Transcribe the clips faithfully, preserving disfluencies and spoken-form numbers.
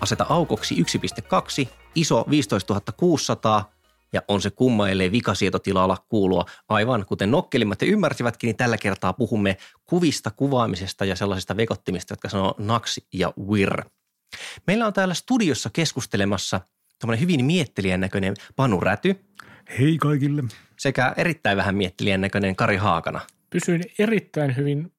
Aseta aukoksi yksi pilkku kaksi, iso viisitoistatuhatta kuusisataa ja on se kumma, ellei vikasietotilalla kuulua. Aivan kuten nokkelimat ja ymmärsivätkin, niin tällä kertaa puhumme kuvista, kuvaamisesta ja sellaisista vekottimista, jotka sanoo naks ja wir. Meillä on täällä studiossa keskustelemassa tuommoinen hyvin miettelijän näköinen Panu Räty. Hei kaikille. Sekä erittäin vähän miettelijän näköinen Kari Haakana. Pysyin erittäin hyvin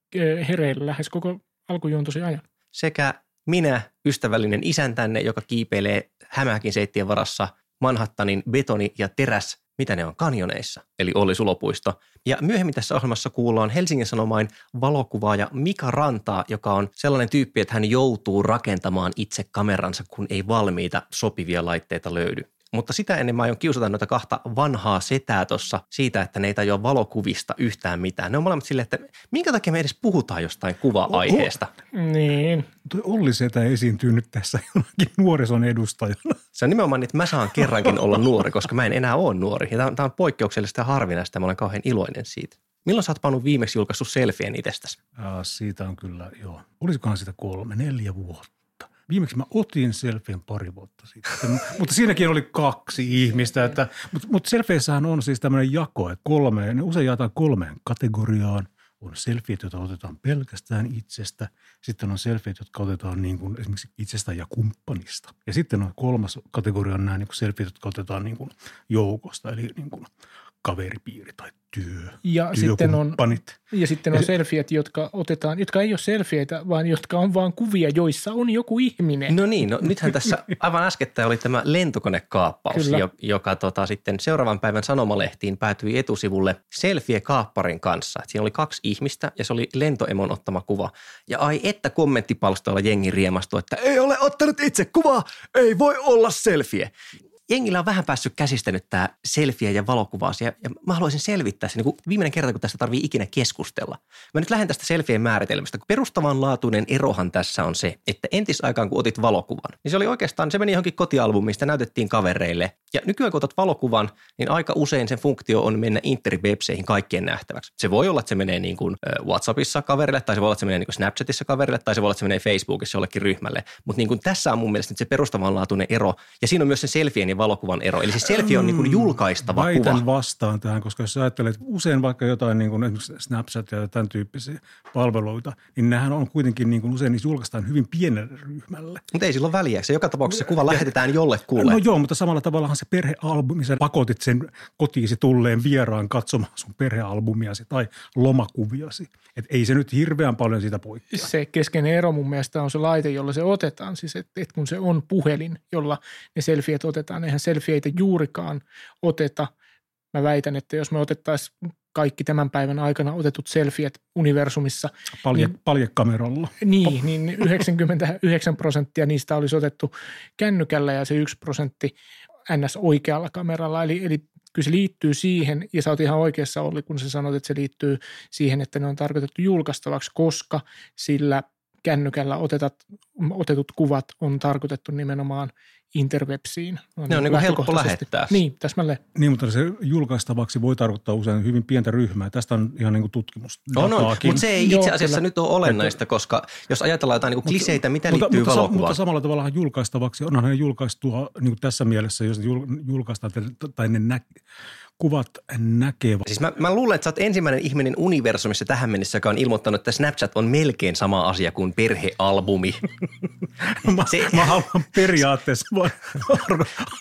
hereillä lähes koko alkujuontoisen ajan. Sekä minä, ystävällinen isäntäni, joka kiipeilee hämähäkin seittien varassa Manhattanin betoni ja teräs, mitä ne on kanjoneissa, eli Olli Sulopuisto. Ja myöhemmin tässä ohjelmassa kuullaan Helsingin Sanomain valokuvaaja Mika Rantaa, joka on sellainen tyyppi, että hän joutuu rakentamaan itse kameransa, kun ei valmiita sopivia laitteita löydy. Mutta sitä ennen mä aion kiusata noita kahta vanhaa setää tuossa siitä, että ne ei tajua valokuvista yhtään mitään. Ne on molemmat silleen, että minkä takia me edes puhutaan jostain kuva-aiheesta. Oho. Niin. Toi Olli setä esiintyy nyt tässä jollakin nuorison edustajana. Se on nimenomaan, että mä saan kerrankin olla nuori, koska mä en enää ole nuori. Ja tää on poikkeuksellista ja harvinaista ja mä olen kauhean iloinen siitä. Milloin sä oot Panu viimeksi julkaissut selfien itsestäsi? Äh, siitä on kyllä, joo. Olisikohan sitä kolme, neljä vuotta. Viimeksi mä otin selfien pari vuotta sitten, mutta siinäkin oli kaksi ihmistä. Että, mutta, mutta selfieissähän on siis tämmöinen jako, että kolme, ne usein jaetaan kolmeen kategoriaan. On selfiet, joita otetaan pelkästään itsestä. Sitten on selfiet, jotka otetaan niin kuin esimerkiksi itsestä ja kumppanista. Ja sitten on kolmas kategoria on nämä niin kuin selfiet, jotka otetaan niin kuin joukosta, eli niin kuin kaveripiiri tai työ, ja sitten on ja sitten on selfiet, jotka otetaan, jotka ei ole selfieitä, vaan jotka on vaan kuvia, joissa on joku ihminen. No niin, no nythän tässä aivan äskettäin oli tämä lentokonekaappaus, jo, joka tota, sitten seuraavan päivän sanomalehtiin päätyi etusivulle selfie-kaapparin kanssa. Et siinä oli kaksi ihmistä ja se oli lentoemon ottama kuva. Ja ai että kommenttipalstoilla jengi riemastui, että ei ole ottanut itse kuvaa, ei voi olla selfie. Jengillä on vähän päässyt käsistä nyt tämä selfie- ja valokuva-asia, ja mä haluaisin selvittää sen niin viimeinen kerta, kun tästä tarvii ikinä keskustella. Mä nyt lähden tästä selfien määritelmästä. Perustavanlaatuinen erohan tässä on se, että entisaikaan kun otit valokuvan, niin se oli oikeastaan, se meni johonkin kotialbumiin, sitä näytettiin kavereille. Ja nykyään kun otat valokuvan, niin aika usein sen funktio on mennä interwebseihin kaikkien nähtäväksi. Se voi olla, että se menee niin kuin WhatsAppissa kaverille, tai se voi olla, että se menee niin kuin Snapchatissa kaverille, tai se voi olla, että se menee Facebookissa jollekin ryhmälle. Mutta niin kuin tässä on mun mielestä nyt se perustavanlaatuinen ero, ja siinä on myös se selfien ja valokuvan ero. Eli se selfie on niin kuin julkaistava Väitän kuva. Väitän vastaan tähän, koska jos ajattelet usein vaikka jotain niin kuin esimerkiksi Snapchat ja tämän tyyppisiä palveluita, niin nämähän on kuitenkin niin kuin usein niissä julkaistaan hyvin pienelle ryhmälle. Mutta ei sillä ole väliä. Se joka tapauksessa se kuva lähetetään jollekulle. No joo, mutta samalla tavallahan se perhealbumi, sä pakotit sen kotiisi tulleen vieraan katsomaan sun perhealbumiasi tai lomakuviasi. Et ei se nyt hirveän paljon siitä poikkea. Se keskeinen ero mun mielestä on se laite, jolla se otetaan. Siis et, et kun se on puhelin, jolla ne selfiet otetaan, eihän selfieitä juurikaan oteta. Mä väitän, että jos me otettaisiin kaikki tämän päivän aikana otetut selfiet universumissa. Palje, niin, paljekameralla. Niin, niin yhdeksänkymmentäyhdeksän prosenttia niistä olisi otettu kännykällä ja se yksi prosentti ns. Oikealla kameralla. Eli, eli kyllä se liittyy siihen, ja sä oot ihan oikeassa Olli, kun sä sanot, että se liittyy siihen, että ne on tarkoitettu julkaistavaksi, koska sillä kännykällä otetat, otetut kuvat on tarkoitettu nimenomaan interwebsiin. No, ne on niin kuin helppo lähettää. Niin, täsmälleen. Niin, mutta se julkaistavaksi voi tarkoittaa usein hyvin pientä ryhmää. Tästä on ihan niin kuin tutkimusdataakin. On, on, mutta se ei itse asiassa Joo, nyt ole olennaista, koska jos ajatellaan jotain niin kuin kliseitä, mitä mutta, liittyy mutta, valokuvaan. Mutta samalla tavallahan julkaistavaksi, onhan ne julkaistua niin kuin tässä mielessä, jos ne julkaistaan tai ne näkyy. Kuvat näkevät. Siis mä, mä luulen, että sä oot ensimmäinen ihminen universumissa tähän mennessä, joka on ilmoittanut, että Snapchat on melkein sama asia kuin perhealbumi. mä, se, mä haluan periaatteessa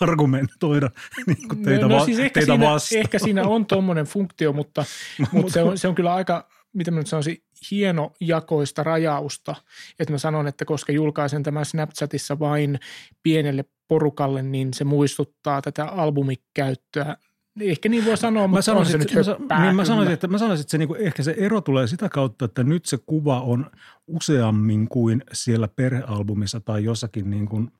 argumentoida niin teitä, no, no, siis teitä vastaan. Ehkä siinä on tuommoinen funktio, mutta, mutta se, on, se on kyllä aika mitä mä nyt sanoisin, hienojakoista rajausta, että mä sanon, että koska julkaisen tämän Snapchatissa vain pienelle porukalle, niin se muistuttaa tätä albumikäyttöä. Ehkä niin voi sanoa, mutta mä sanoisin, nyt mä, höppää, niin mä sanoisin, että, mä sanoisin, että se, niin kuin, ehkä se ero tulee sitä kautta, että nyt se kuva on useammin kuin siellä perhealbumissa tai jossakin niin kuin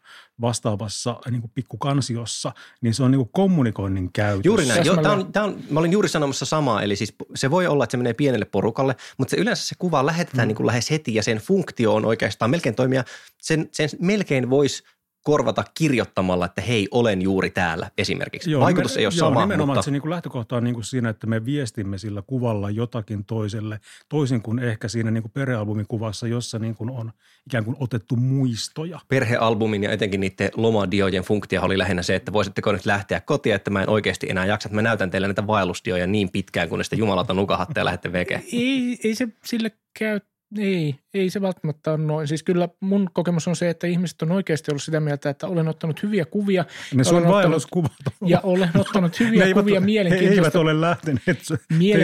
vastaavassa niin kuin pikkukansiossa, niin se on niin kuin kommunikoinnin käytössä. Juuri näin. Jo, tää on, tää on, mä olin juuri sanomassa samaa, eli siis se voi olla, että se menee pienelle porukalle, mutta se yleensä se kuva lähetetään mm. niin kuin lähes heti ja sen funktio on oikeastaan melkein toimia, sen, sen melkein voisi korvata kirjoittamalla, että hei, olen juuri täällä esimerkiksi. Joo, vaikutus ei ole joo, sama, mutta nimenomaan se niin kuin lähtökohta on niin kuin siinä, että me viestimme sillä kuvalla jotakin toiselle, toisin kuin ehkä siinä niin kuin perhealbumikuvassa, jossa niin kuin on ikään kuin otettu muistoja. Perhealbumin ja etenkin niiden lomadiojen funktio oli lähinnä se, että voisitteko nyt lähteä kotiin, että mä en oikeasti enää jaksa, että mä näytän teille näitä vaellusdioja niin pitkään, kun ne sitten jumalauta nukahatte ja lähdette vekeen. Ei, ei se sille käy. Ei, ei se välttämättä ole noin. Siis kyllä mun kokemus on se, että ihmiset on oikeasti ollut sitä mieltä, että olen ottanut hyviä kuvia. Ne sun vaelluskuvat. Ja olen ottanut hyviä eivät, kuvia mielenkiintoista. He eivät ole lähteneet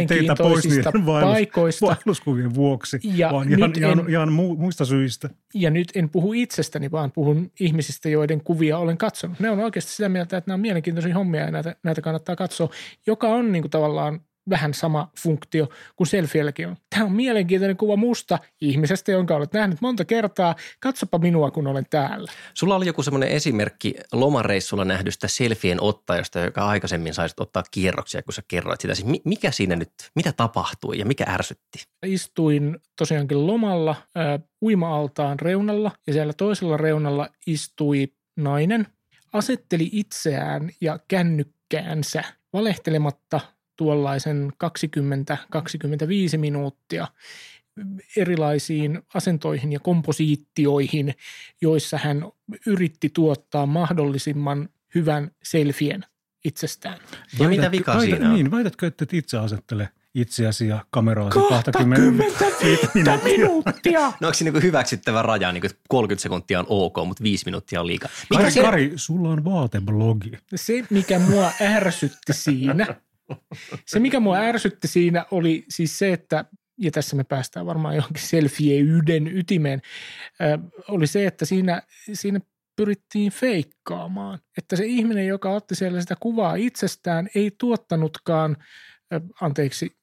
teitä pois niiden vaellus, vaelluskuvien vuoksi, ja vaan ihan, en, ihan, ihan muista syistä. Ja nyt en puhu itsestäni, vaan puhun ihmisistä, joiden kuvia olen katsonut. Ne on oikeasti sitä mieltä, että nämä on mielenkiintoisia hommia ja näitä, näitä kannattaa katsoa, joka on niin kuin tavallaan vähän sama funktio kuin selfielläkin on. Tämä on mielenkiintoinen kuva musta ihmisestä, jonka olet nähnyt monta kertaa. Katsopa minua, kun olen täällä. Sulla oli joku semmoinen esimerkki lomareissulla nähdystä selfien ottajasta, joka aikaisemmin saisit ottaa kierroksia, kun sä kerroit sitä. Siis mikä siinä nyt, mitä tapahtui ja mikä ärsytti? Istuin tosiaankin lomalla äh, uima-altaan reunalla ja siellä toisella reunalla istui nainen. Asetteli itseään ja kännykkäänsä valehtelematta – tuollaisen kaksikymmentä kaksikymmentäviisi minuuttia erilaisiin asentoihin ja komposiittioihin, joissa hän yritti tuottaa mahdollisimman hyvän selfien itsestään. Ja, ja mitä vikaa siinä on? Niin, väitätkö, että et itse asettele itseäsi ja kameraasi kaksikymmentä minuuttia? No onko se niinku hyväksyttävä raja? Niinku kolmekymmentä sekuntia on ok, mutta viisi minuuttia on liikaa. Mikä Kari, se... Kari, sulla on vaateblogi. Se, mikä mua ärsytti siinä... Se, mikä mua ärsytti siinä, oli siis se, että, ja tässä me päästään varmaan johonkin selfie-yden ytimeen, oli se, että siinä, siinä pyrittiin feikkaamaan. Että se ihminen, joka otti siellä sitä kuvaa itsestään, ei tuottanutkaan, anteeksi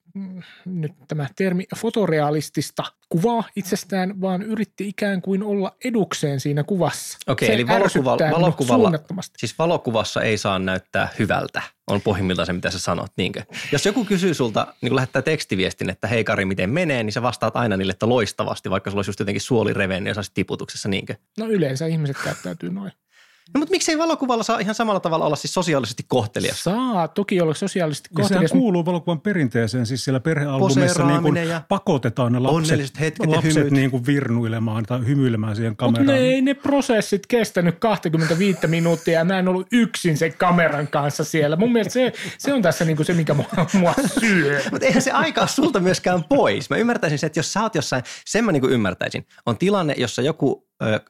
nyt tämä termi, fotorealistista kuvaa itsestään, vaan yritti ikään kuin olla edukseen siinä kuvassa. Okei, se eli valokuva, valokuvalla, siis valokuvassa ei saa näyttää hyvältä. On pohjimmiltaan se, mitä sä sanot, niinkö? Jos joku kysyy sulta, niin kun lähettää tekstiviestin, että hei Kari, miten menee, niin sä vastaat aina niille, että loistavasti, vaikka sulla olisi just jotenkin suoli revennyt ja sä olisit tiputuksessa, niinkö? No yleensä ihmiset käyttäytyy noin. No mutta miksei valokuvalla saa ihan samalla tavalla olla siis sosiaalisesti kohtelias? Saa, toki olla sosiaalisesti kohtelias. Ja sehän kuuluu valokuvan perinteeseen, siis siellä perhealbumissa niin kuin pakotetaan ne lapset, hetket lapset niin kuin virnuilemaan tai hymyilemään siihen kameraan. Mutta ne, ne prosessit kestänyt kaksikymmentäviisi minuuttia ja mä en ollut yksin sen kameran kanssa siellä. Mun mielestä se, se on tässä niin kuin se, mikä mua, mua syö. Mutta eihän se aikaa sulta myöskään pois. Mä ymmärtäisin se, että jos sä oot jossain, sen mä niin kuin ymmärtäisin, on tilanne, jossa joku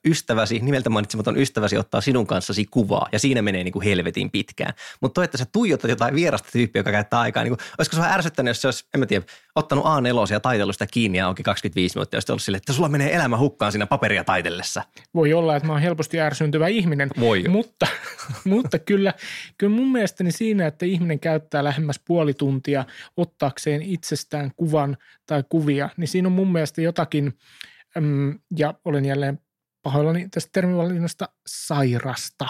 ystäväsi, nimeltä mainitsematon ystäväsi ottaa sinun kanssasi kuvaa ja siinä menee niin kuin helvetin pitkään. Mutta toi, että sä tuijotat jotain vierasta tyyppiä, joka käyttää aikaa, niin kuin, olisiko sua ärsyttänyt, jos se olisi, en mä tiedä, ottanut A neljä ja taitellut sitä kiinni ja onkin kaksikymmentäviisi minuuttia, jos se olisi silleen, että sulla menee elämä hukkaan siinä paperia taitellessa. Voi olla, että mä oon helposti ärsyntyvä ihminen, Voi mutta, mutta kyllä, kyllä mun mielestäni siinä, että ihminen käyttää lähemmäs puoli tuntia ottaakseen itsestään kuvan tai kuvia, niin siinä on mun mielestä jotakin, ja olen jälleen pahoillani tästä termivalinnasta sairasta.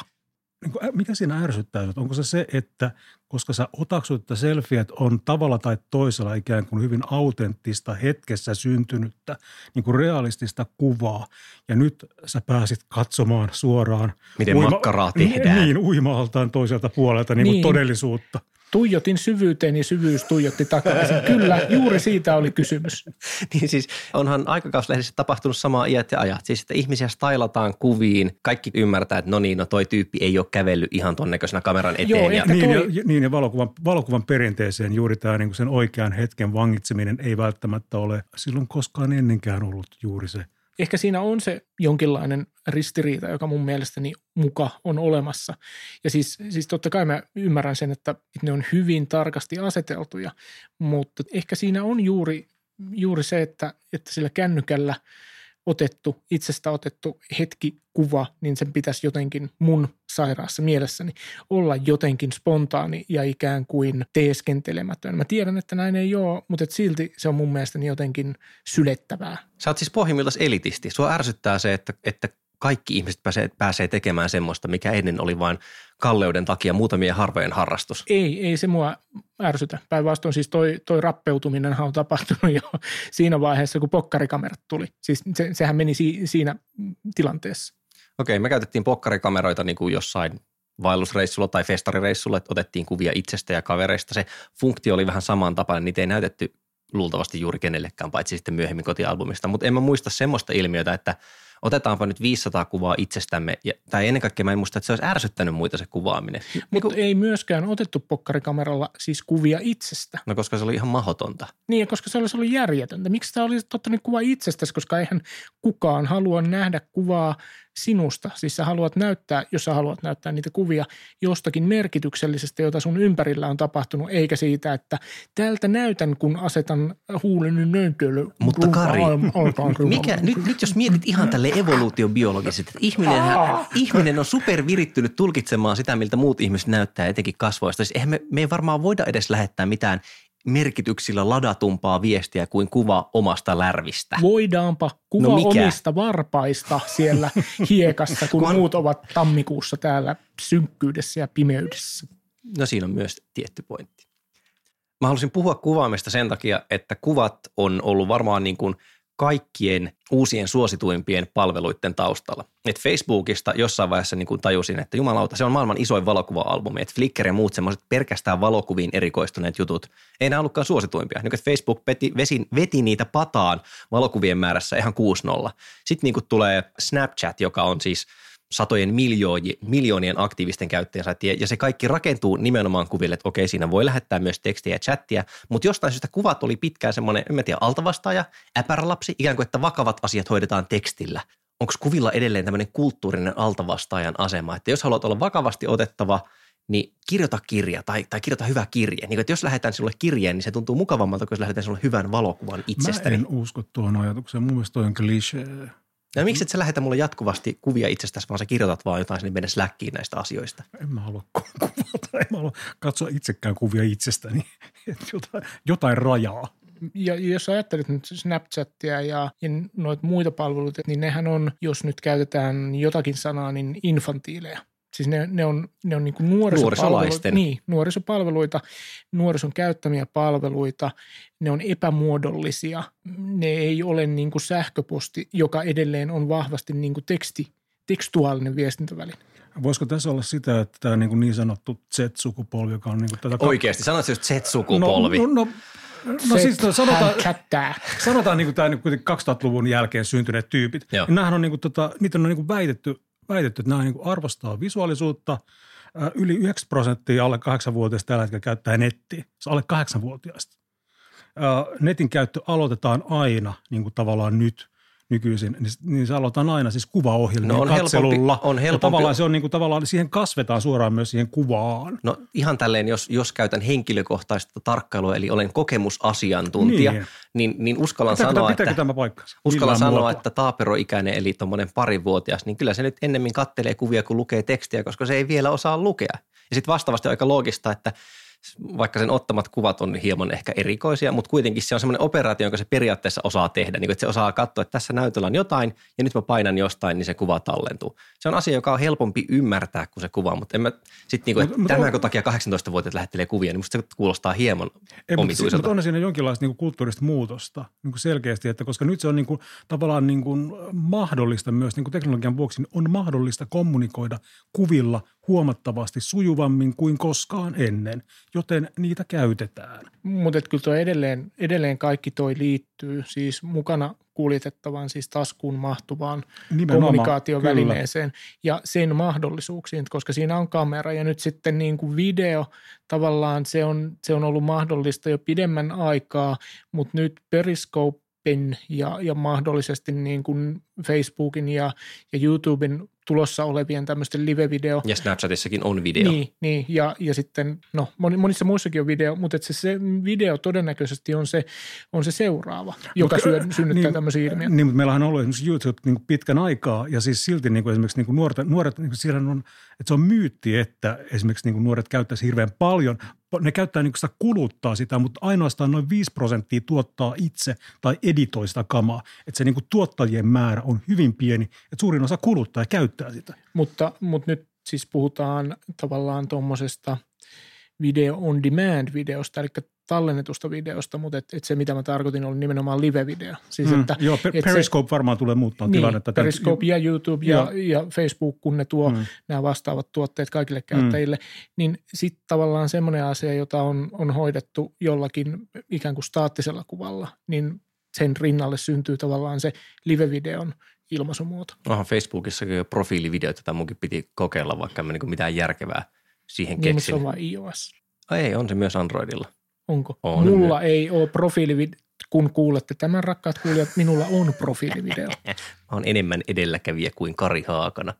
Mikä siinä ärsyttää? Onko se se, että koska sä otaksut, että selfiet on tavalla tai toisella ikään kuin hyvin autenttista hetkessä syntynyttä, niin kuin realistista kuvaa, ja nyt sä pääsit katsomaan suoraan. Miten uima- makkaraa tehdään. Niin, uima-altaan toiselta puolelta niin kuin niin. Todellisuutta. Tuijotin syvyyteen ja syvyys tuijotti takaisin. Kyllä, juuri siitä oli kysymys. Niin siis onhan aikakauslehdissä tapahtunut samaa iät ja ajat. Siis että ihmisiä stailataan kuviin. Kaikki ymmärtää, että no niin, no toi tyyppi ei ole kävellyt ihan ton näköisenä kameran eteen. Joo, ja... Niin, toi... ja, niin ja valokuvan, valokuvan perinteeseen juuri tämä niin kuin sen oikean hetken vangitseminen ei välttämättä ole silloin koskaan ennenkään ollut juuri se. Ehkä siinä on se jonkinlainen ristiriita, joka mun mielestäni muka on olemassa. Ja siis, siis totta kai mä ymmärrän sen, että ne on hyvin tarkasti aseteltuja, mutta ehkä siinä on juuri juuri se, että, että sillä kännykällä otettu, itsestä otettu hetki kuva, niin sen pitäisi jotenkin mun sairaassa mielessäni olla jotenkin spontaani ja ikään kuin teeskentelemätön. Mä tiedän, että näin ei ole, mutta silti se on mun mielestäni jotenkin sylettävää. Sä oot siis pohjimmiltaan elitisti. Sua ärsyttää se, että, että kaikki ihmiset pääsee, pääsee tekemään semmoista, mikä ennen oli vain kalleuden takia muutamien harvojen harrastus. Ei, ei se mua ärsytä. Päinvastoin siis toi, toi rappeutuminenhan on tapahtunut jo siinä vaiheessa, kun pokkarikamerat tuli. Siis se, sehän meni si, siinä tilanteessa. Okei, me käytettiin pokkarikameroita niin kuin jossain vaellusreissulla tai festarireissulla, että otettiin kuvia itsestä ja kavereista. Se funktio oli vähän samantapainen, niitä ei näytetty luultavasti juuri kenellekään, paitsi sitten myöhemmin kotialbumista. Mutta en mä muista semmoista ilmiötä, että otetaanpa nyt viisisataa kuvaa itsestämme, ja, tai ennen kaikkea mä en muista, että se olisi ärsyttänyt muita se kuvaaminen. Mutta niin ei myöskään otettu pokkarikameralla siis kuvia itsestä. No koska se oli ihan mahdotonta. Niin ja koska se olisi ollut järjetöntä. Miksi sä olisit ottanut kuvaa itsestäsi, koska eihän kukaan halua nähdä kuvaa sinusta. Siis sä haluat näyttää, jos sä haluat näyttää niitä kuvia jostakin merkityksellisestä, jota sun ympärillä on tapahtunut, eikä siitä, että tältä näytän, kun asetan huuleni nöytölle. Mutta Kari, mikä, nyt, nyt jos mietit ihan tälle evoluutiobiologisesti, että ihminenhän, ihminen on supervirittynyt tulkitsemaan sitä, miltä muut ihmiset näyttää, etenkin kasvoista. Siis eihän me, me ei varmaan voida edes lähettää mitään merkityksillä ladatumpaa viestiä kuin kuva omasta lärvistä. Voidaanpa kuva no omista varpaista siellä hiekassa, kun Kuhan... muut ovat tammikuussa täällä synkkyydessä ja pimeydessä. No siinä on myös tietty pointti. Mä halusin puhua kuvaamista sen takia, että kuvat on ollut varmaan niin kuin kaikkien uusien suosituimpien palveluiden taustalla. Et Facebookista jossain vaiheessa niin kuin tajusin, että jumalauta, se on maailman isoin valokuva-albumi. Et Flickr ja muut semmoiset pelkästään valokuviin erikoistuneet jutut, ei nämä ollutkaan suosituimpia. Nyt Facebook peti, vesin, veti niitä pataan valokuvien määrässä ihan kuusi nolla. Sitten niin kuin tulee Snapchat, joka on siis satojen miljoonien, miljoonien aktiivisten käyttäjänsä, ja se kaikki rakentuu nimenomaan kuville, että okei, siinä voi lähettää myös tekstiä ja chattia, mutta jostain syystä kuvat oli pitkään semmoinen, en mä tiedä, altavastaaja, äpärälapsi, ikään kuin, että vakavat asiat hoidetaan tekstillä. Onko kuvilla edelleen tämmöinen kulttuurinen altavastaajan asema, että jos haluat olla vakavasti otettava, niin kirjoita kirja tai, tai kirjoita hyvä kirje. Niin, että jos lähetään sinulle kirjeen, niin se tuntuu mukavammalta, kun jos lähetään sinulle hyvän valokuvan itsestäni. Mä en usko tuohon ajatukseen, mun mielestä toi on klisee. No miksi et sä lähetä mulle jatkuvasti kuvia itsestäsi, vaan sä kirjoitat vaan jotain sinne meidän Slackiin näistä asioista? En mä halua kuvata, en mä halua katsoa itsekään kuvia itsestäni, jotain, jotain rajaa. Ja jos ajattelet nyt Snapchatia ja noita muita palveluita, niin nehän on, jos nyt käytetään jotakin sanaa, niin infantiileja. Siis ne, ne on, ne on niin kuin nuorisopalveluita, niin, nuorisopalveluita, nuorison käyttämiä palveluita, ne on epämuodollisia, ne ei ole niin kuin sähköposti, joka edelleen on vahvasti niin kuin teksti, tekstuaalinen viestintäväline. Voisiko tässä olla sitä, että tämä niin, niin sanottu Z-sukupolvi, joka on niin kuin tätä... Oikeasti, sanoit just Z-sukupolvi. No, no, no. No siis no, sanotaan, sanotaan niin kuin tämä niin kuin kaksituhattaluvun jälkeen syntyneet tyypit. Joo. Nämähän on niin kuin tota, niitä on niin kuin väitetty... väitetty, että nämä arvostaa visuaalisuutta. Yli yhdeksän prosenttia alle kahdeksanvuotiaista tällä hetkellä käyttää nettiä. Se on alle kahdeksanvuotiaista. Netin käyttö aloitetaan aina, niin kuin tavallaan nyt nykyisin, niin se aloitetaan aina siis kuvaohjelmien no katselulla. Helpompi, on helpompi. Ja tavallaan se on niin kuin tavallaan, siihen kasvetaan suoraan myös siihen kuvaan. No ihan tälleen, jos, jos käytän henkilökohtaista tarkkailua, eli olen kokemusasiantuntija, niin, niin, niin uskallan pitääkö sanoa, pitääkö että, uskallan sanoa että taaperoikäinen, eli tuommoinen parivuotias, niin kyllä se nyt ennemmin kattelee kuvia, kun lukee tekstiä, koska se ei vielä osaa lukea. Ja sitten vastaavasti on aika loogista, että vaikka sen ottamat kuvat on hieman ehkä erikoisia, mutta kuitenkin se on semmoinen operaatio, jonka se periaatteessa osaa tehdä. Niin, että se osaa katsoa, että tässä näytöllä on jotain ja nyt mä painan jostain, niin se kuva tallentuu. Se on asia, joka on helpompi ymmärtää kuin se kuva, mutta en mä sitten niin kuin, tämän takia kahdeksantoistavuotiaat lähettelee kuvia, niin musta se kuulostaa hieman ei, omituiselta. Mutta on siinä jonkinlaista niin kuin kulttuurista muutosta niin kuin selkeästi, että koska nyt se on niin kuin, tavallaan niin kuin mahdollista myös, niin kuin teknologian vuoksi niin on mahdollista kommunikoida kuvilla huomattavasti sujuvammin kuin koskaan ennen, joten niitä käytetään. Mutta kyllä tuo edelleen, edelleen kaikki toi liittyy siis mukana kuljetettavaan, siis taskuun mahtuvaan kommunikaatiovälineeseen ja sen mahdollisuuksiin, koska siinä on kamera ja nyt sitten niin kuin video, tavallaan se on, se on ollut mahdollista jo pidemmän aikaa, mutta nyt Periscope ja, ja mahdollisesti niin kuin Facebookin ja, ja YouTuben tulossa olevien tämmöisten live-video. Ja Snapchatissakin on video. Niin, niin. Ja, ja sitten, no monissa muissakin on video, mutta se, se video todennäköisesti on se, on se seuraava, joka Mut, syö, synnyttää niin, tämmöisiä ilmiöitä. Niin, mutta meillähän on ollut esimerkiksi YouTube niin pitkän aikaa, ja siis silti niin kuin esimerkiksi niin kuin nuoret, nuoret niin kuin siellä on, että se on myytti, että esimerkiksi niin kuin nuoret käyttäisi hirveän paljon. Ne käyttää niin kuin sitä kuluttaa sitä, mutta ainoastaan noin viisi prosenttia tuottaa itse tai editoi sitä kamaa. Että se niin kuin tuottajien määrä on hyvin pieni, että suurin osa kuluttaa ja käyttää sitä. Mutta, mutta nyt siis puhutaan tavallaan tuommoisesta video on demand videosta, eli tallennetusta videosta, mutta et, et se mitä mä tarkoitin oli nimenomaan live-video. Siis, mm, että, joo, per- Periscope se, varmaan tulee muuttaa niin, tilannetta. Periscope ja YouTube ja, ja, ja Facebook, kun ne tuo mm. nämä vastaavat tuotteet kaikille käyttäjille, mm. niin sitten tavallaan semmoinen asia, jota on, on hoidettu jollakin ikään kuin staattisella kuvalla, niin sen rinnalle syntyy tavallaan se live-videon ilmaisumuoto. Onhan Facebookissakin jo profiilivideoita, tätä munkin piti kokeilla, vaikka en niin mitään järkevää siihen keksin. Niin, se on vaan iOS. Ai ei, on se myös Androidilla. Onko? On. Mulla ei ole profiilivideo, kun kuulette tämän, rakkaat kuulijat, minulla on profiilivideo. Mä oon enemmän edelläkävijä kuin Kari Haakana.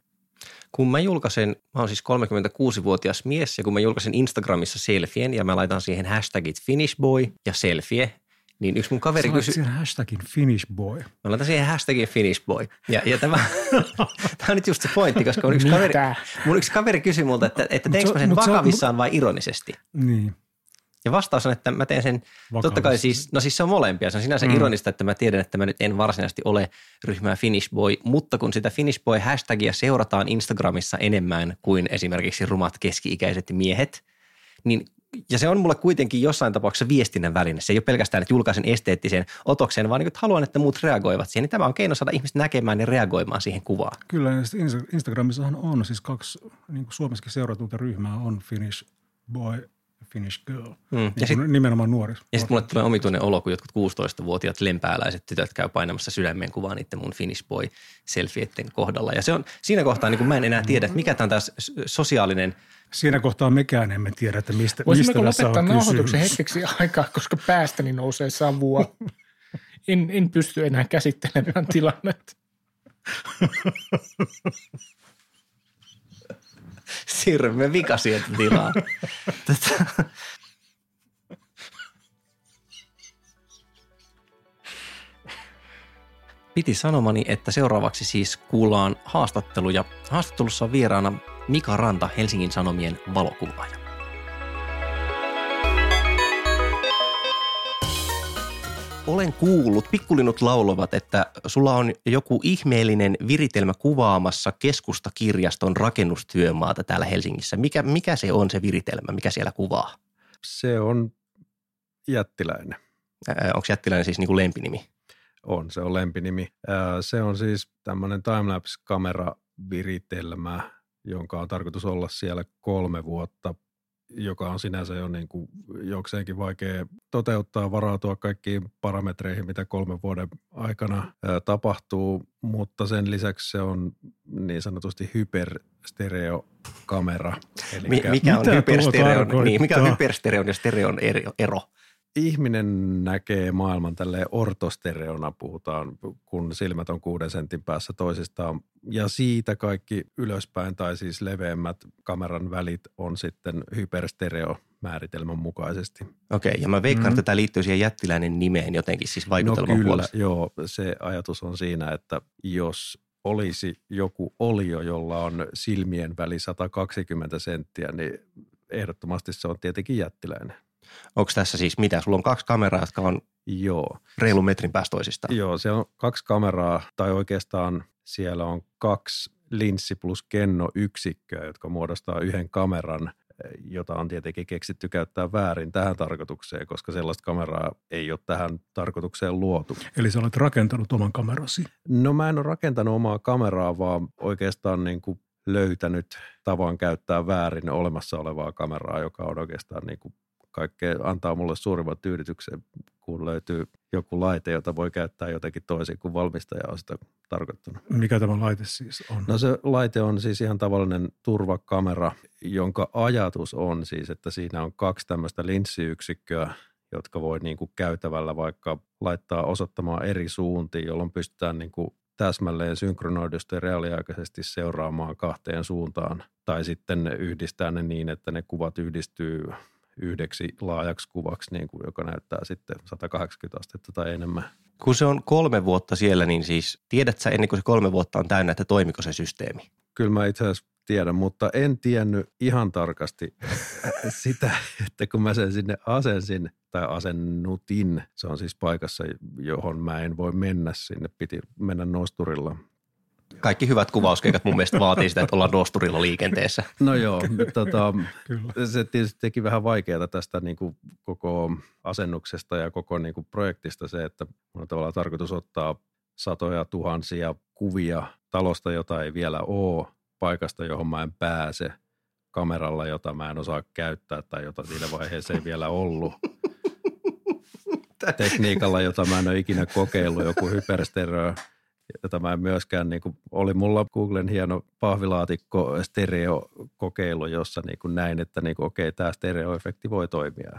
Kun mä julkaisen, mä oon siis kolmekymmentäkuusivuotias mies, ja kun mä julkaisen Instagramissa selfien, ja mä laitan siihen hashtagit finishboy ja selfie, niin yksi mun kaveri kysyi... Sä hashtagin finishboy. Mä laitan siihen hashtagin finishboy. Ja, ja tämä, tämä on nyt just se pointti, koska mun yksi, kaveri, mun yksi kaveri kysyi multa, että, että teinkö mä sen vakavissaan vai ironisesti. Niin. Ja vastaus on, että mä teen sen, vakavasti. Totta kai siis, no siis se on molempia. Se on sinänsä mm. ironista, että mä tiedän, että mä nyt en varsinaisesti ole ryhmää finishboy, mutta kun sitä finishboy-hashtagia seurataan Instagramissa enemmän kuin esimerkiksi rumat keski-ikäiset miehet, niin ja se on mulle kuitenkin jossain tapauksessa viestinnän väline. Se ei ole pelkästään, että julkaisen esteettiseen otokseen, vaan niin, että haluan, että muut reagoivat siihen. Niin tämä on keino saada ihmiset näkemään ja reagoimaan siihen kuvaan. Kyllä, Instagramissahan on siis kaksi niin kuin Suomessakin seuratuinta ryhmää on finishboy Finnish girl. Mm. Niin ja sit, nimenomaan nuoris. Ja sitten mulle tulee omituinen olo, kun jotkut kuusitoistavuotiaat lempääläiset tytöt käy painamassa sydämeen kuvaa niiden mun Finnish boy -selfieiden kohdalla. Ja se on siinä kohtaa, niin kun mä en enää tiedä, että mikä tämä on taas sosiaalinen. Siinä kohtaa mekään emme tiedä, että mistä, mistä tässä on kysymys. Voisimmeko lopettaa nauhoituksen hetkeksi aikaa, koska päästäni nousee savua. En, en pysty enää käsittelemään tilannetta. Sirme vikasietotila. Tätä. Piti sanomani, että seuraavaksi siis kuullaan haastattelu, ja haastattelussa on vieraana Mika Ranta, Helsingin Sanomien valokuvaaja. Olen kuullut, pikkulinnut laulavat, että sulla on joku ihmeellinen viritelmä kuvaamassa keskustakirjaston rakennustyömaata täällä Helsingissä. Mikä, mikä se on se viritelmä, mikä siellä kuvaa? Se on jättiläinen. Ää, onko jättiläinen siis niin kuin lempinimi? On, se on lempinimi. Ää, se on siis tämmöinen timelapse-kameraviritelmä, jonka on tarkoitus olla siellä kolme vuotta, joka on sinänsä jo niin kuin jokseenkin vaikea toteuttaa, varautua kaikkiin parametreihin, mitä kolmen vuoden aikana tapahtuu, mutta sen lisäksi se on niin sanotusti hyperstereokamera. Elikkä, mikä on hyperstereon, niin, mikä on hyperstereon ja stereon ero? Ihminen näkee maailman tälleen ortostereona, puhutaan, kun silmät on kuuden sentin päässä toisistaan. Ja siitä kaikki ylöspäin tai siis leveämmät kameran välit on sitten hyperstereo määritelmän mukaisesti. Okei, ja mä veikkaan, mm-hmm. että tämä liittyy siihen jättiläinen nimeen jotenkin, siis vaikutelman no puolesta. Joo, se ajatus on siinä, että jos olisi joku olio, jolla on silmien väli sata kaksikymmentä senttiä, niin ehdottomasti se on tietenkin jättiläinen. Onko tässä siis mitä? Sulla on kaksi kameraa, jotka on Joo. reilun metrin päästä toisistaan. Joo, siellä on kaksi kameraa, tai oikeastaan siellä on kaksi linssi plus kennoyksikköä, jotka muodostaa yhden kameran, jota on tietenkin keksitty käyttää väärin tähän tarkoitukseen, koska sellaista kameraa ei ole tähän tarkoitukseen luotu. Eli sä olet rakentanut oman kamerasi? No mä en ole rakentanut omaa kameraa, vaan oikeastaan niin kuin löytänyt tavan käyttää väärin olemassa olevaa kameraa, joka on oikeastaan niin kuin kaikkea antaa mulle suurimman tyydytyksen, kun löytyy joku laite, jota voi käyttää jotenkin toisin kuin valmistaja on sitä tarkoittanut. Mikä tämä laite siis on? No se laite on siis ihan tavallinen turvakamera, jonka ajatus on siis, että siinä on kaksi tämmöistä linssiyksikköä, jotka voi niin kuin käytävällä vaikka laittaa osoittamaan eri suuntiin, jolloin pystytään niin kuin täsmälleen synkronoidusti reaaliaikaisesti seuraamaan kahteen suuntaan tai sitten yhdistää ne niin, että ne kuvat yhdistyy yhdeksi laajaksi kuvaksi, niin kuin, joka näyttää sitten sata kahdeksankymmentä astetta tai enemmän. Kun se on kolme vuotta siellä, niin siis tiedät sä ennen kuin se kolme vuotta on täynnä, että toimiko se systeemi? Kyllä mä itse asiassa tiedän, mutta en tiennyt ihan tarkasti sitä, että kun mä sen sinne asensin tai asennutin, se on siis paikassa, johon mä en voi mennä sinne, piti mennä nosturilla. Kaikki hyvät kuvauskeikat mun mielestä vaatii sitä, että ollaan nosturilla liikenteessä. No joo, tota, se tietysti teki vähän vaikeaa tästä niin kuin koko asennuksesta ja koko niin kuin projektista se, että on tavallaan tarkoitus ottaa satoja tuhansia kuvia talosta, jota ei vielä ole, paikasta, johon mä en pääse, kameralla, jota mä en osaa käyttää tai jota siinä vaiheessa ei vielä ollut. Tekniikalla, jota mä en ole ikinä kokeillut, joku hyperstereo. Jota mä en myöskään, niin kuin, oli mulla Googlen hieno pahvilaatikko stereokokeilu, jossa niin kuin näin, että niin kuin, okei, tämä stereoefekti voi toimia.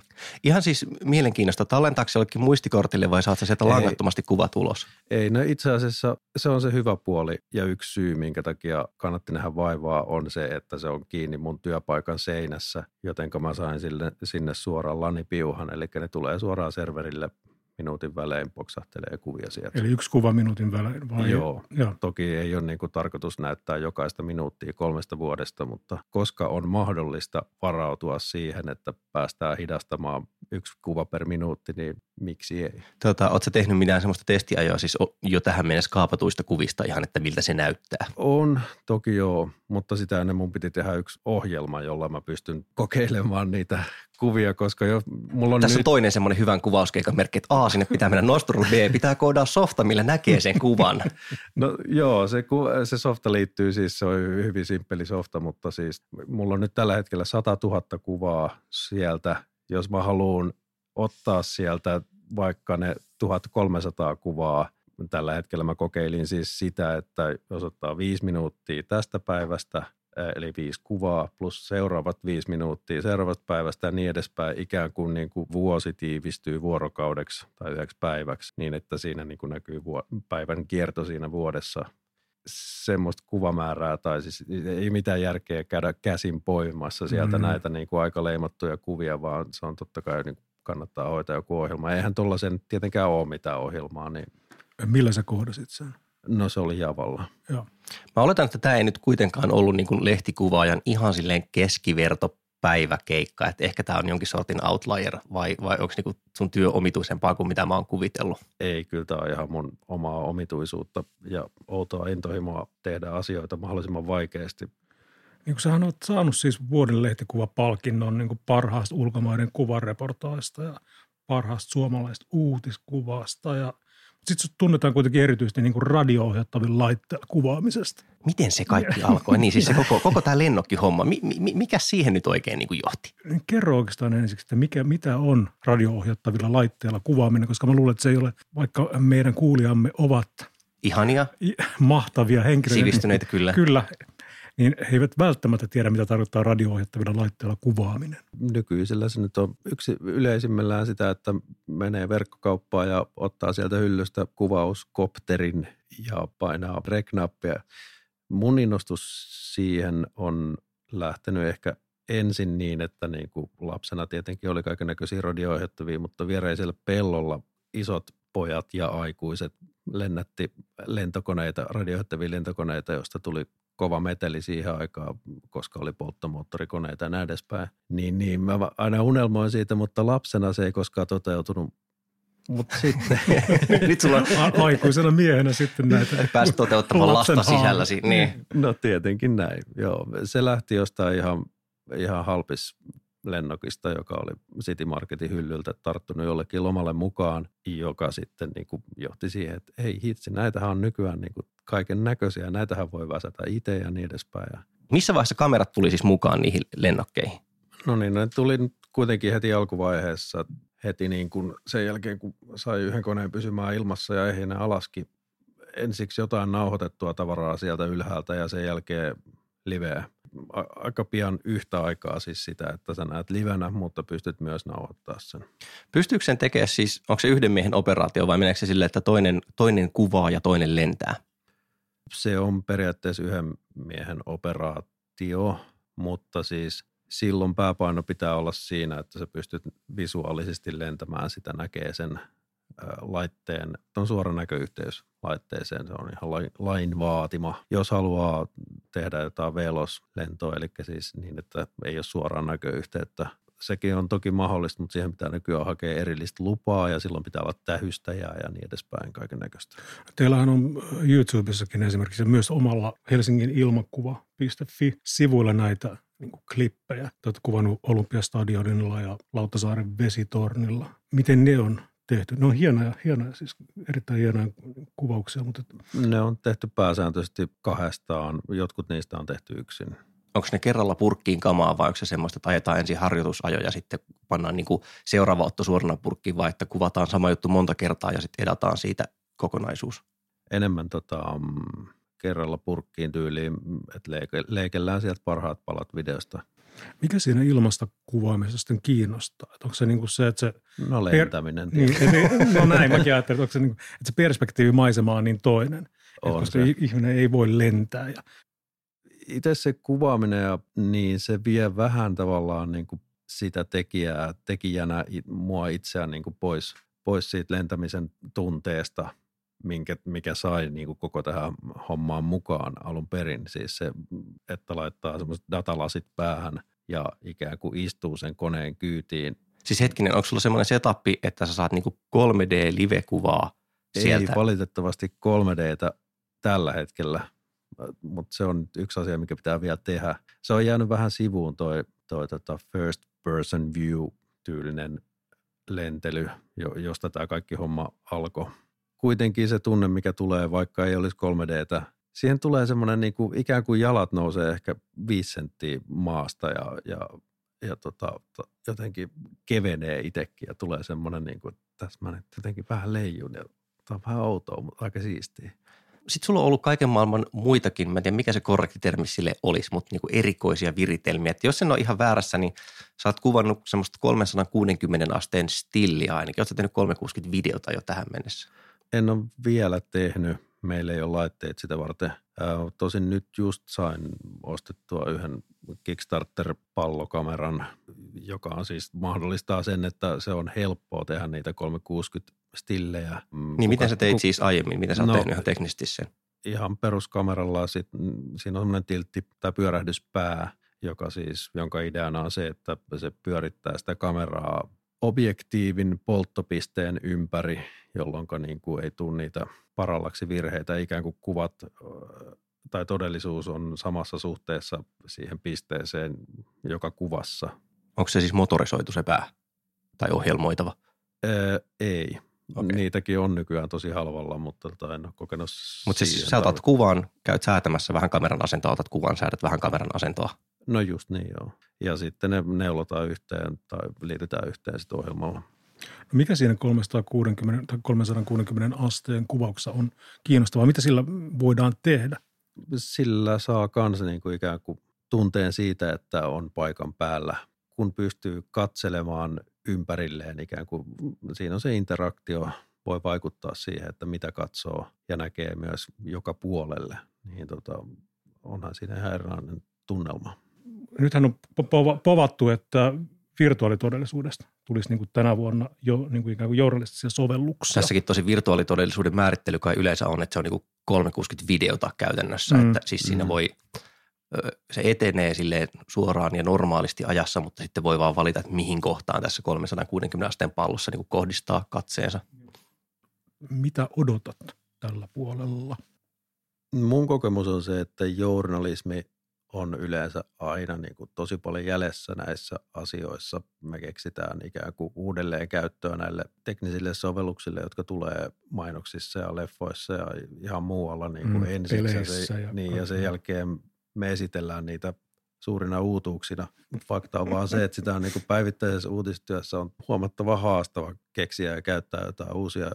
Ihan siis mielenkiinnosta. Tallentaako se jollekin muistikortille vai saat sä sieltä langattomasti kuvat ulos? Ei, no itse asiassa se on se hyvä puoli ja yksi syy, minkä takia kannatti nähdä vaivaa on se, että se on kiinni mun työpaikan seinässä, jotenka mä sain sille, sinne suoraan lanipiuhan, eli ne tulee suoraan serverille. Minuutin välein poksahtelee kuvia sieltä. Eli yksi kuva minuutin välein vai? Joo. Joo. Toki ei ole niin kuin tarkoitus näyttää jokaista minuuttia kolmesta vuodesta, mutta koska on mahdollista varautua siihen, että päästään hidastamaan yksi kuva per minuutti, niin miksi ei? Tota, ootko sä tehnyt mitään sellaista testiajoa siis jo tähän mennessä kaapatuista kuvista ihan, että miltä se näyttää? On, toki joo, mutta sitä ennen mun piti tehdä yksi ohjelma, jolla mä pystyn kokeilemaan niitä kuvia, koska jo mulla on Tässä nyt... on toinen semmoinen hyvän kuvauskeikan merkki, että A, sinne pitää mennä nosturille, B, pitää koodaa softa, millä näkee sen kuvan. No joo, se, se softa liittyy siis, se on hyvin simppeli softa, mutta siis mulla on nyt tällä hetkellä satatuhatta kuvaa sieltä, jos mä haluan ottaa sieltä vaikka ne tuhatkolmesataa kuvaa. Tällä hetkellä mä kokeilin siis sitä, että jos ottaa viisi minuuttia tästä päivästä, eli viisi kuvaa plus seuraavat viisi minuuttia seuraavasta päivästä ja niin edespäin, ikään kuin, niin kuin vuosi tiivistyy vuorokaudeksi tai yhdeksi päiväksi, niin että siinä niin kuin näkyy päivän kierto siinä vuodessa. Semmoista kuvamäärää tai siis ei mitään järkeä käydä käsin poimassa sieltä mm. näitä niin kuin aika leimattuja kuvia, vaan se on totta kai niin kannattaa hoitaa joku ohjelma. Eihän tuollaisen tietenkään ole mitään ohjelmaa. Niin... Millä sä kohdasit sen? No se oli Javalla. Joo. Mä oletan, että tämä ei nyt kuitenkaan ollut niin kuin lehtikuvaajan ihan silleen keskivertopäiväkeikka, että ehkä tämä on jonkin sortin outlier vai, vai onko niin sun työ omituisempaa kuin mitä mä oon kuvitellut? Ei, kyllä tämä on ihan mun omaa omituisuutta ja outoa intohimoa tehdä asioita mahdollisimman vaikeasti. Niin kuin sähän oot saanut siis vuoden lehtikuvapalkinnon niin kuin parhaasta ulkomaiden kuvareportaista ja parhaasta suomalaisesta uutiskuvasta ja sitten tunnetaan kuitenkin erityisesti niin kuin radio-ohjattavilla laitteilla kuvaamisesta. Miten se kaikki alkoi? Niin siis se koko, koko tämä lennokkihomma, mi, mi, mikä siihen nyt oikein niin kuin johti? Kerro oikeastaan ensiksi, että mikä, mitä on radio-ohjattavilla laitteilla kuvaaminen, koska mä luulen, että se ei ole, vaikka meidän kuulijamme ovat ihania, mahtavia henkilöitä. Sivistyneitä kyllä. Kyllä. Niin he eivät välttämättä tiedä, mitä tarkoittaa radio-ohjattavilla laitteilla kuvaaminen. Nykyisellä se nyt on yksi yleisimmillään sitä, että menee verkkokauppaan ja ottaa sieltä hyllystä kuvauskopterin ja painaa rec-nappia. Mun innostus siihen on lähtenyt ehkä ensin niin, että niin kuin lapsena tietenkin oli kaikennäköisiä radio-ohjattavia, mutta viereisellä pellolla isot pojat ja aikuiset lennätti lentokoneita, radio-ohjattavia lentokoneita, josta tuli kova meteli siihen aikaan, koska oli polttomoottorikoneita ja näin edespäin. Niin, niin mä aina unelmoin siitä, mutta lapsena se ei koskaan toteutunut. Mutta sitten... Nyt sulla on aikuisena miehenä sitten näitä... Pääsit toteuttamaan lasta sisälläsi, niin. No tietenkin näin, joo. Se lähti jostain ihan, ihan halpis lennokista, joka oli City Marketin hyllyltä tarttunut jollekin lomalle mukaan, joka sitten niin kuin johti siihen, että ei hitsi, näitähän on nykyään niin kuin kaiken näköisiä, näitähän voi väsätä itse ja niin edespäin. Missä vaiheessa kamerat tuli siis mukaan niihin lennokkeihin? No niin, ne tuli kuitenkin heti alkuvaiheessa, heti niin kuin sen jälkeen, kun sai yhden koneen pysymään ilmassa ja ehjänä alaskin ensiksi jotain nauhoitettua tavaraa sieltä ylhäältä ja sen jälkeen liveä. Aika pian yhtä aikaa siis sitä, että sä näet livenä, mutta pystyt myös nauhoittamaan sen. Pystyykö sen tekemään siis, onko se yhden miehen operaatio vai meneekö se silleen, että toinen, toinen kuvaa ja toinen lentää? Se on periaatteessa yhden miehen operaatio, mutta siis silloin pääpaino pitää olla siinä, että sä pystyt visuaalisesti lentämään sitä, näkee sen laitteen. On suora näköyhteys laitteeseen, se on ihan lain vaatima. Jos haluaa tehdä jotain veloslentoa, eli siis niin, että ei ole suoraan näköyhteyttä, sekin on toki mahdollista, mutta siihen pitää nykyään hakea erillistä lupaa ja silloin pitää olla tähystäjää ja niin edespäin kaiken näköistä. Teillähän on YouTubessakin esimerkiksi myös omalla Helsingin ilmakuva piste fi-sivuilla näitä niin kuin klippejä. Olet kuvannut Olympiastadionilla ja Lauttasaaren vesitornilla. Miten ne on tehty? Ne on hienoja, hienoja siis erittäin hienoja kuvauksia. Mutta... Ne on tehty pääsääntöisesti kahdestaan, jotkut niistä on tehty yksin. Onko ne kerralla purkkiin kamaa vai onko se semmoista, että ajetaan ensin harjoitusajoja ja sitten pannaan niin kuin seuraava otto suorana purkkiin vai että kuvataan sama juttu monta kertaa ja sitten edataan siitä kokonaisuus? Enemmän tota, kerralla purkkiin tyyliin, että leikellään sieltä parhaat palat videosta. Mikä siinä ilmasta kuvaamisessa sitten kiinnostaa? Että onko se niin kuin se, että se... No lentäminen. Per... Niin, no näin mäkin ajattelin, että onko se, niin kuin, että se perspektiivimaisema on niin toinen. On että se. Ihminen ei voi lentää ja... Itse se kuvaaminen ja niin se vie vähän tavallaan niin kuin sitä tekijää, tekijänä mua itseään niin kuin pois, pois siitä lentämisen tunteesta, minkä, mikä sai niin kuin koko tähän hommaan mukaan alun perin. Siis se, että laittaa semmoiset datalasit päähän ja ikään kuin istuu sen koneen kyytiin. Siis hetkinen, onko sulla semmoinen setappi, että sä saat niin kuin kolme D-live-kuvaa sieltä? Ei valitettavasti kolme D:tä tällä hetkellä. Mutta se on yksi asia, mikä pitää vielä tehdä. Se on jäänyt vähän sivuun toi, toi tota first person view -tyylinen lentely, josta tämä kaikki homma alkoi. Kuitenkin se tunne, mikä tulee, vaikka ei olisi kolme D:tä, siihen tulee semmoinen niinku, ikään kuin jalat nousee ehkä viisi senttiä maasta ja, ja, ja tota, jotenkin kevenee itsekin ja tulee semmoinen, niinku, että tässä mä nyt jotenkin vähän leijun ja tämä on vähän outoa, mutta aika siistiä. Sitten sulla on ollut kaiken maailman muitakin, mä en tiedä mikä se korrekti termi sille olisi, mutta niinku erikoisia viritelmiä. Et jos en ole ihan väärässä, niin sä oot kuvannut semmoista kolmesataakuusikymmentä asteen stilliä ainakin. Oot sä tehnyt kolmesataakuusikymmentä videota jo tähän mennessä? En ole vielä tehnyt. Meillä ei ole laitteet sitä varten. Tosin nyt just sain ostettua yhden Kickstarter-pallokameran, joka on siis mahdollistaa sen, että se on helppoa tehdä niitä kolmesataakuusikymmentä stillejä. Niin kuka, miten sä teit kuka, siis aiemmin? Miten sä oot no, tehnyt ihan teknisesti sen? Ihan peruskameralla. Sit, siinä on semmoinen tiltti tai pyörähdyspää, joka siis, jonka ideana on se, että se pyörittää sitä kameraa objektiivin polttopisteen ympäri, jolloin niin kuin ei tule niitä parallaksi virheitä. Ikään kuin kuvat tai todellisuus on samassa suhteessa siihen pisteeseen joka kuvassa. Onko se siis motorisoitu se pää tai ohjelmoitava? Öö, ei. Okay. Niitäkin on nykyään tosi halvalla, mutta en ole kokenut. Mutta siis sä otat kuvan, käyt säätämässä vähän kameran asentoa, otat kuvan, säädät vähän kameran asentoa. No just niin, joo. Ja sitten ne neulotaan yhteen tai liitetään yhteen sitten ohjelmalla. No mikä siinä kolmesataakuusikymmentä, kolmesataakuusikymmentä asteen kuvauksessa on kiinnostavaa? Mitä sillä voidaan tehdä? Sillä saa kans niin kuin ikään kuin tunteen siitä, että on paikan päällä, kun pystyy katselemaan ympärilleen ikään kuin. Siinä on se interaktio, voi vaikuttaa siihen, että mitä katsoo ja näkee myös joka puolelle. Niin tota, onhan siinä ihan erilainen tunnelma. Nythän on po- povattu, että virtuaalitodellisuudesta tulisi niin kuin tänä vuonna jo niin kuin ikään kuin journalistisia sovelluksia. Tässäkin tosi virtuaalitodellisuuden määrittely kai yleensä on, että se on niin kuin kolmesataakuusikymmentä videota käytännössä. Mm. Että siis siinä mm. voi, se etenee silleen suoraan ja normaalisti ajassa, mutta sitten voi vaan valita, että mihin kohtaan tässä kolmesataakuusikymmentä asteen pallossa niin kuin kohdistaa katseensa. Mitä odotat tällä puolella? Mun kokemus on se, että journalismi on yleensä aina niin kuin tosi paljon jäljessä näissä asioissa. Me keksitään ikään kuin uudelleen käyttöä näille teknisille sovelluksille, jotka tulee mainoksissa ja leffoissa ja ihan muualla niin kuin mm, ensiksi. Ja, se, ja, niin, ja sen jälkeen me esitellään niitä suurina uutuuksina. Fakta on vaan se, että sitä on niin kuin päivittäisessä uutistyössä on huomattava haastava keksiä ja käyttää jotain uusia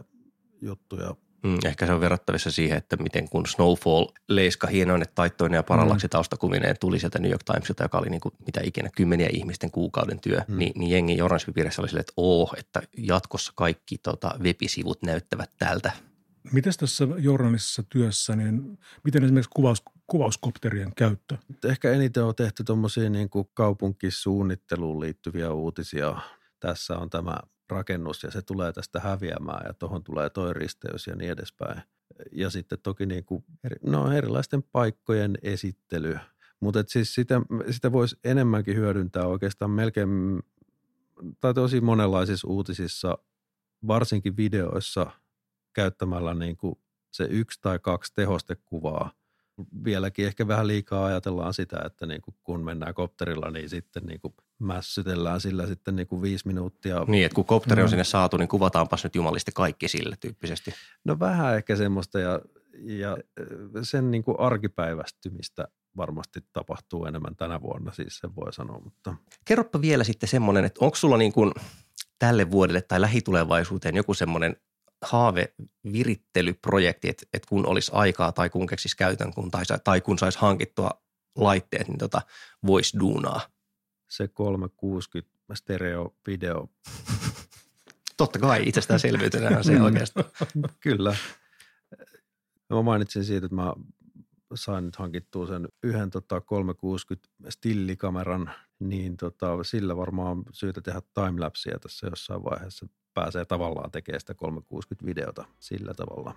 juttuja. Mm, ehkä se on verrattavissa siihen, että miten kun Snowfall leiska hienoinen taittoinen ja parallaksi taustakuvineen tuli sieltä New York Timesilta, joka oli niin kuin mitä ikinä kymmeniä ihmisten kuukauden työ, mm. niin, niin jengi journalismipiirissä oli silleen, että oo, että jatkossa kaikki tota, webisivut näyttävät tältä. Mites tässä journalistisessa työssä, niin miten esimerkiksi kuvaus, kuvauskopterien käyttö? Ehkä eniten on tehty tuommoisia niin kuin kaupunkisuunnitteluun liittyviä uutisia. Tässä on tämä rakennus ja se tulee tästä häviämään ja tuohon tulee toi risteys ja niin edespäin. Ja sitten toki niin kuin eri, no, erilaisten paikkojen esittely. Mutta siis sitä, sitä voisi enemmänkin hyödyntää oikeastaan melkein tai tosi monenlaisissa uutisissa, varsinkin videoissa käyttämällä niin kuin se yksi tai kaksi tehostekuvaa. Vieläkin ehkä vähän liikaa ajatellaan sitä, että niin kuin kun mennään kopterilla, niin sitten niin kuin mässytellään sillä sitten niin kuin viisi minuuttia. Niin, että kun kopteri on sinne saatu, niin kuvataanpas nyt jumalisti kaikki sillä tyyppisesti. No vähän ehkä semmoista ja, ja sen niin kuin arkipäivästymistä varmasti tapahtuu enemmän tänä vuonna, siis sen voi sanoa. Mutta. Kerropa vielä sitten semmoinen, että onko sulla niin kuin tälle vuodelle tai lähitulevaisuuteen joku semmoinen haavevirittelyprojekti, että et kun olisi aikaa tai kun keksisi käytän, kun, tai, tai kun saisi hankittua laitteet, niin tota, voisi duunaa. Se kolmesataakuusikymmentä stereo video. Totta kai, itsestään selviytyneenä se oikeastaan. Kyllä. Mä mainitsin siitä, että mä sain nyt hankittua sen yhden tota, kolmesataakuusikymmentä stillikameran, niin tota, sillä varmaan on syytä tehdä timelapsia tässä jossain vaiheessa. Pääsee tavallaan tekemään sitä kolmesataakuusikymmentä-videota sillä tavalla.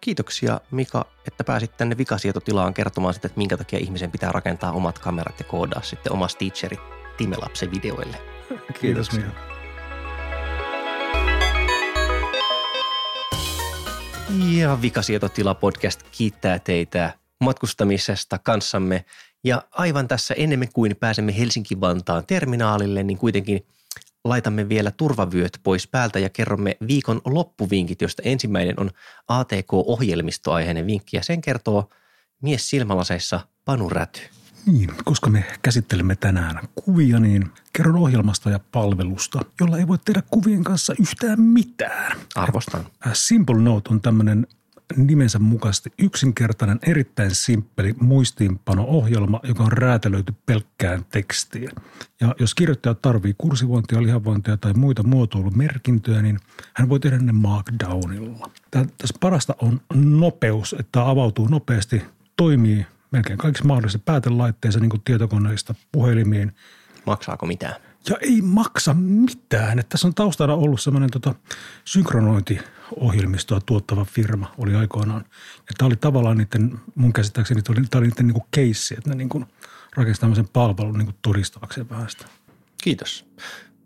Kiitoksia Mika, että pääsit tänne Vikasietotilaan kertomaan sitten, että minkä takia ihmisen pitää rakentaa omat kamerat ja koodaa sitten oma stitcherit Timelapsen videoille. Kiitos Mika. Ja Vikasietotila-podcast kiittää teitä matkustamisesta kanssamme. Ja aivan tässä ennen kuin pääsemme Helsinki-Vantaan terminaalille, niin kuitenkin laitamme vielä turvavyöt pois päältä ja kerromme viikon loppuvinkit, josta ensimmäinen on A T K-ohjelmistoaiheinen vinkki ja sen kertoo mies silmälaseissa Panu Räty. Niin, koska me käsittelemme tänään kuvia, niin kerron ohjelmasta ja palvelusta, jolla ei voi tehdä kuvien kanssa yhtään mitään. Arvostan. Simple Note on tämmöinen nimensä mukaisesti yksinkertainen, erittäin simppeli muistiinpano-ohjelma, joka on räätälöity pelkkään tekstiin. Ja jos kirjoittaja tarvitsee kursivointia, lihavointia tai muita muotoilumerkintöjä, niin hän voi tehdä ne Markdownilla. Tässä parasta on nopeus, että tämä avautuu nopeasti, toimii melkein kaikissa mahdollisissa päätelaitteissa, niin kuin tietokoneista puhelimiin. Maksaako mitään? Ja ei maksa mitään. Että tässä on taustana ollut semmoinen tota, synkronointiohjelmistoa tuottava firma oli aikoinaan. Ja tämä oli tavallaan niiden, mun käsittääkseni, tämä oli, tämä oli niiden niin kuin keissi, että ne niin kuin rakensi tämmöisen palvelun niin kuin todistaakseen vähän sitä. Kiitos.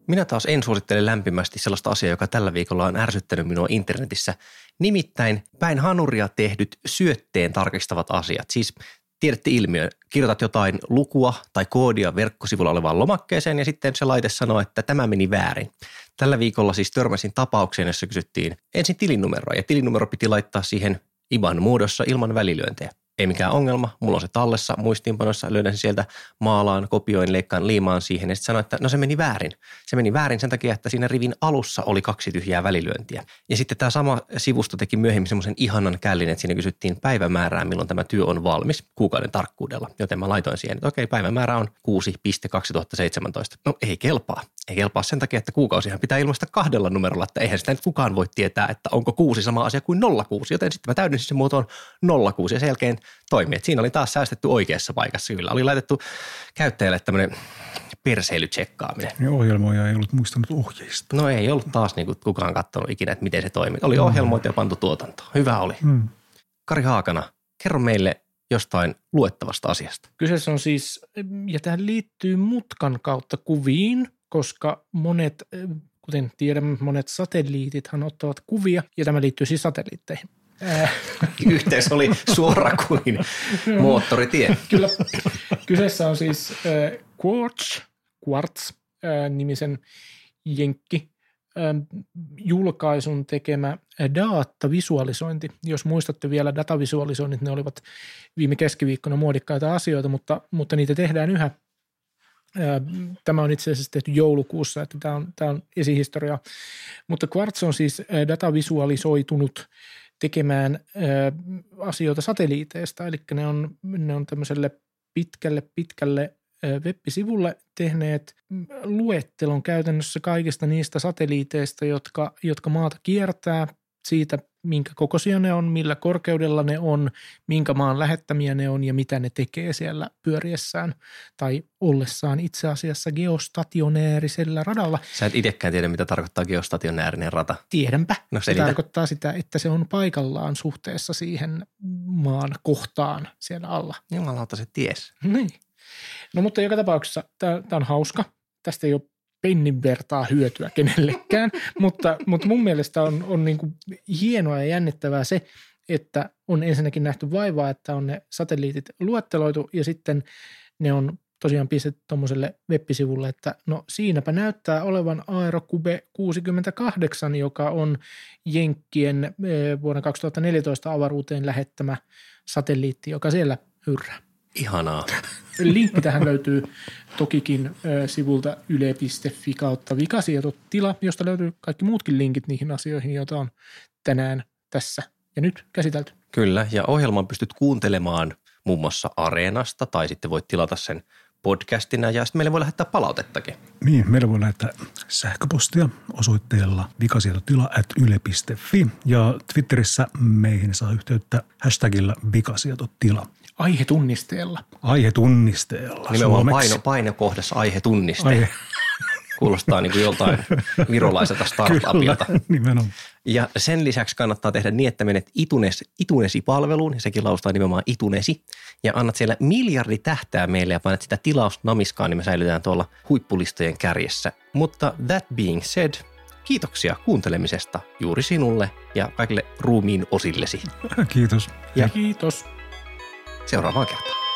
Minä taas en suosittele lämpimästi sellaista asiaa, joka tällä viikolla on ärsyttänyt minua internetissä. Nimittäin päin hanuria tehdyt syötteen tarkistavat asiat, siis tiedätte ilmiö. Kirjoitat jotain lukua tai koodia verkkosivulla olevaan lomakkeeseen ja sitten se laite sanoo, että tämä meni väärin. Tällä viikolla siis törmäsin tapaukseen, jossa kysyttiin ensin tilinumeroa ja tilinumero piti laittaa siihen I B A N muodossa ilman välilyöntejä. Ei mikään ongelma, mulla on se tallessa muistiinpanoissa, löydän sen sieltä, maalaan, kopioin, leikkaan, liimaan siihen ja sitten sanoin, että no se meni väärin. Se meni väärin sen takia, että siinä rivin alussa oli kaksi tyhjää välilyöntiä. Ja sitten tämä sama sivusto teki myöhemmin semmoisen ihanan källin, että siinä kysyttiin päivämäärää, milloin tämä työ on valmis kuukauden tarkkuudella. Joten mä laitoin siihen, että okei, päivämäärä on kuusi kaksituhattaseitsemäntoista. No ei kelpaa. Ei kelpaa sen takia, että kuukausihan pitää ilmaista kahdella numerolla, että eihän sitä nyt kukaan voi tietää, että onko kuusi sama asia kuin nolla kuusi, joten sitten mä täydensin sen muotoon nolla kuusi ja sen jälkeen toimii. Et siinä oli taas säästetty oikeassa paikassa. Kyllä oli laitettu käyttäjälle tämmöinen perseilytsekkaaminen. Ja ohjelmoja ei ollut muistanut ohjeista. No ei ollut taas niin kuin kukaan katsonut ikinä, että miten se toimii. Oli ohjelmointi ja pantu tuotantoon. Hyvä oli. Mm. Kari Haakana, kerro meille jostain luettavasta asiasta. Kyseessä on siis, ja tähän liittyy mutkan kautta kuviin, koska monet, kuten tiedämme, monet satelliitithan ottavat kuvia, ja tämä liittyy siis satelliitteihin. Yhteys oli suora kuin moottoritie. Kyllä. Kyseessä on siis äh, Quartz, Quartz äh, nimisen jenkki äh, julkaisun tekemä datavisualisointi. Jos muistatte vielä datavisualisoinnit, ne olivat viime keskiviikkona muodikkaita asioita, mutta, mutta niitä tehdään yhä. Tämä on itse asiassa tehty joulukuussa, että tämä on, tämä on esihistoriaa. Mutta Quartz on siis datavisualisoitunut tekemään asioita satelliiteista, eli ne on, ne on tämmöiselle pitkälle, pitkälle web-sivulle tehneet luettelon käytännössä kaikista niistä satelliiteista, jotka, jotka maata kiertää. siitä, minkä kokoisia ne on, millä korkeudella ne on, minkä maan lähettämiä ne on ja mitä ne tekee siellä pyöriessään tai ollessaan itse asiassa geostationäärisellä radalla. Sä et itsekään tiedä, mitä tarkoittaa geostationäärinen rata. Tiedänpä. No, se tarkoittaa sitä, että se on paikallaan suhteessa siihen maan kohtaan siellä alla. Jumalauta, se ties. Niin. No mutta joka tapauksessa tämä on hauska. Tästä ei ole pennin vertaa hyötyä kenellekään, mutta, mutta mun mielestä on, on niin kuin hienoa ja jännittävää se, että on ensinnäkin nähty vaivaa, että on ne satelliitit luetteloitu ja sitten ne on tosiaan pistetty tuommoiselle web-sivulle, että no siinäpä näyttää olevan Aerocube kuusikymmentäkahdeksan, joka on Jenkkien vuonna kaksituhattaneljätoista avaruuteen lähettämä satelliitti, joka siellä hyrrää. Ihanaa. Linkki tähän löytyy tokikin sivulta yle piste fi kautta Vikasietotila, josta löytyy kaikki muutkin linkit niihin asioihin, joita on tänään tässä ja nyt käsitelty. Kyllä, ja ohjelman pystyt kuuntelemaan muun muassa Areenasta, tai sitten voit tilata sen podcastina, ja sitten meille voi lähettää palautettakin. Niin, meille voi lähettää sähköpostia osoitteella vikasietotila ät yle piste fi, ja Twitterissä meihin saa yhteyttä hashtagillä vikasietotila. Aihetunnisteella. Aihetunnisteella. Nimenomaan paino, painokohdassa aihetunniste. Aihe. Kuulostaa niin kuin joltain virolaiselta startupilta. Kyllä, nimenomaan. Ja sen lisäksi kannattaa tehdä niin, että menet itunes, Itunesi-palveluun, ja sekin laustaa nimenomaan Itunesi, ja annat siellä miljardi tähtää meille ja painat sitä tilausnamiskaan, niin me säilytään tuolla huippulistojen kärjessä. Mutta that being said, kiitoksia kuuntelemisesta juuri sinulle ja kaikille ruumiin osillesi. Kiitos. Ja kiitos. Seuraavaan kertaan.